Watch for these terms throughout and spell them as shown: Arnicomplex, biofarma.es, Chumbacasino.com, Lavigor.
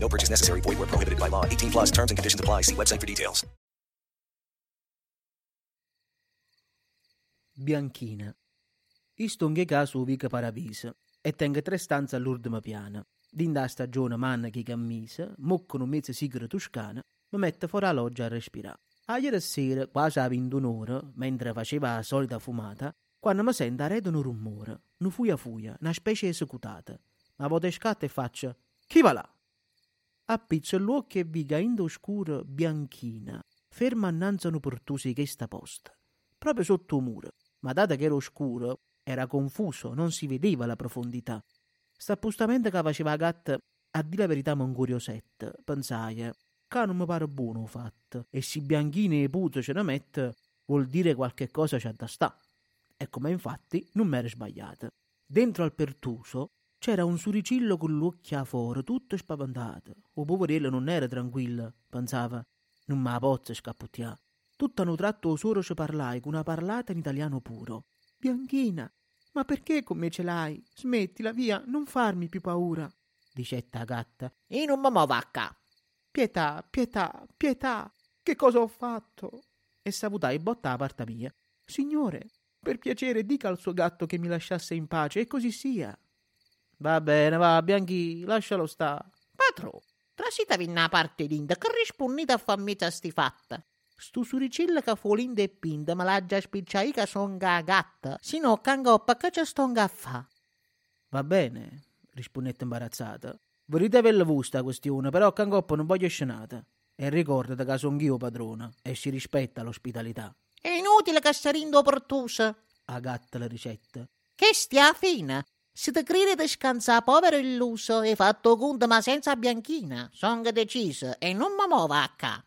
No purchase necessary. Void where prohibited by law. 18 plus terms and conditions apply. See website for details. Bianchina. Isto un caso ubica Paradiso e tenga tre stanze all'ultima piana. Dinda stagione manna che cammisa, moccano mezza sigara toscana, mi mette fuori la loggia a respirare. A ieri sera, quasi a 21 ora, mentre faceva la solita fumata, quando mi sento a rete un rumore, una fuia, una specie esecutata. Ma vado scatta e faccio, chi va là? Appiccio l'occhio e viga in oscuro Bianchina, ferma annanza un portusi che sta posta, proprio sotto un muro. Ma dato che era oscuro, era confuso, non si vedeva la profondità. St'appostamente che faceva la gatta, a dire la verità m'ho curiosetta, pensai, che non mi pare buono fatto, e se Bianchina e puto ce ne mette, vuol dire qualche cosa c'è da sta. E come infatti non m'era sbagliata. Dentro al pertuso c'era un suricillo con l'occhio a fuori, tutto spaventato. O poverello non era tranquillo, pensava. Non me la pozza scappottià. Tutto a un tratto solo ci parlai con una parlata in italiano puro. Bianchina, ma perché con me ce l'hai? Smettila, via, non farmi più paura, dicetta gatta. E non mi muovo acca. Pietà, pietà, pietà, che cosa ho fatto? E salutai botta a parte mia. Signore, per piacere dica al suo gatto che mi lasciasse in pace e così sia. Va bene, va, Bianchi, lascialo sta. Patro, trasitavi in una parte linda, che rispondete a fammica sti fatta. Stu suricilla che fu linda e pinta, ma l'ha già spicciai che songa gatta, sino cangoppa che c'è stonga a fa. Va bene, rispondette imbarazzata. Vorrete averla vusta questione, però cangoppa non voglio scenata. E ricordate che sono io padrona, e si rispetta l'ospitalità. È inutile che sta rindo portusa, a gatta la ricetta. Che stia fina. Se ti crede di scansare povero illuso e fatto conto ma senza Bianchina, sono deciso e non mi muovo a ca.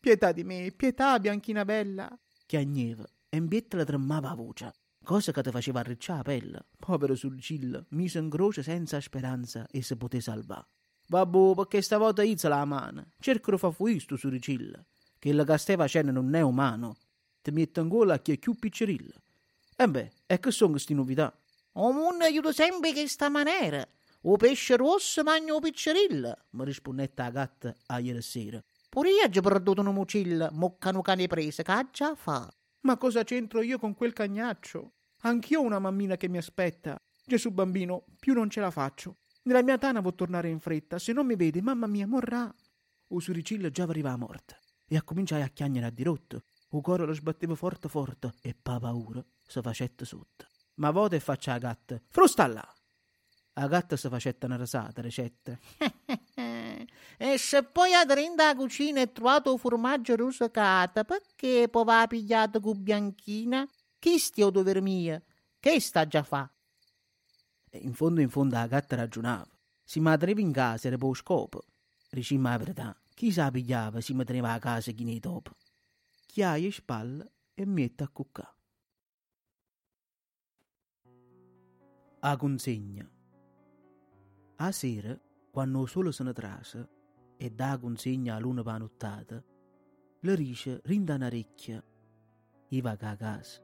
Pietà di me, pietà Bianchina bella, chiagneva e in bietta la tremava la voce, cosa che ti faceva arricciare la pelle. Povero surgillo, mise in croce senza speranza e se poté salvare. Babbo, perché stavolta izza la mano, cercalo fa fuori sto surgillo, che la casteva cena non è umano, ti mette in gola a chi è più piccirillo. E beh, e che sono queste novità? O mondo aiuto sempre in questa maniera. O pesce rosso magno o piccerilla, mi rispondette la gatta a ieri sera. Pure io ho perduto una mucilla, moccano cane prese, che già fa. Ma cosa c'entro io con quel cagnaccio? Anch'io ho una mammina che mi aspetta. Gesù bambino, più non ce la faccio. Nella mia tana vuol tornare in fretta, se non mi vede, mamma mia, morrà. O suricilla già arrivava a morte, e a cominciare a chiagnare a dirotto. O coro lo sbattevo forte forte, e pa paura se facette sotto. Ma vota e faccia la gatta. Frusta là! La gatta si facetta una rasata, ricetta. E se poi adrinda la cucina e trovato formaggio rosicata, perché poi va pigliato con Bianchina? Chi stia o dover mia? Che sta già fa? E in fondo la gatta ragionava. Si matreva in casa, era po' scopo. Ricima la verità, chi sa pigliava si matreva a casa chi ne dopo? Chiaia e spalla e mietta a cuccà. A consegna. A sera, quando il sole se ne trasa e dà consegna a luna panottata, le rice rinda un'orecchia e va a casa,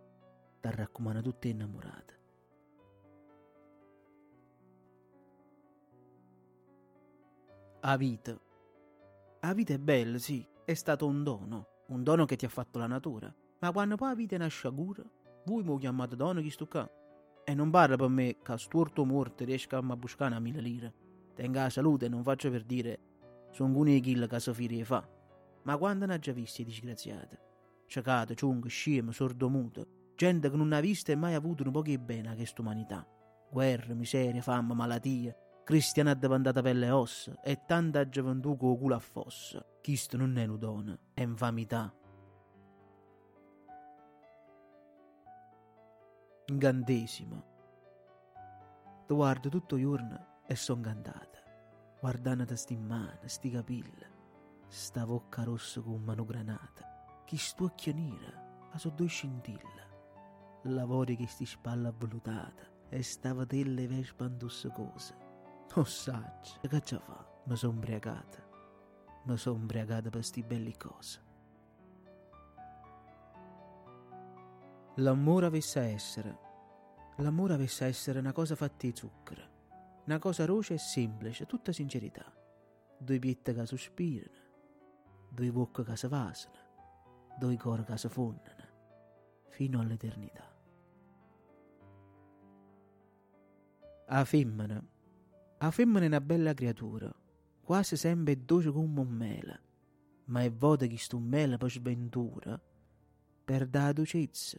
da raccomanda tutte innamorate. A vita è bella, sì, è stato un dono che ti ha fatto la natura, ma quando poi la vita è una sciagura, voi mi chiamate dono chi sto qua. E non parla per me che storto morte riesca a buscare a 1000 lire. Tenga la salute e non faccio per dire sono gune chilla che si figlia fa. Ma quando ne ha già visti disgraziate? Ciacate, ciunghe, sceme, sordomuto, gente che non ha visto e mai avuto un po' che bene a quest'umanità. Guerre, miseria, fame, malattie, cristiana addevantata pelle e ossa e tanta gioventù con culo a fossa. Questo non è un dono, è infamità. Ingantesimo. Ti guardo tutto il giorno e sono ingantata, guardando sti mani, sti capelli, stavocca rosso con mano granata, chi stuocchia nera, a so due scintilla, lavori che sti spalla avvolutata, e stava telle vespa antussocosa. Oh saggia, che c'ha fa? Mi son briagata per sti belli cose. L'amore avesse a essere una cosa fatta di zucchero, una cosa roce e semplice, tutta sincerità. Due piette che sospirano, due bocche che si vasano, due cori che si fondano, fino all'eternità. A femmina è una bella creatura, quasi sempre dolce come un mela, ma è vuota che sto mela per sventura, per da dolcezza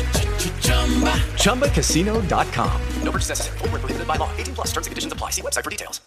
Chumbacasino.com. No purchase necessary. Void where prohibited by law. 18+ terms and conditions apply. See website for details.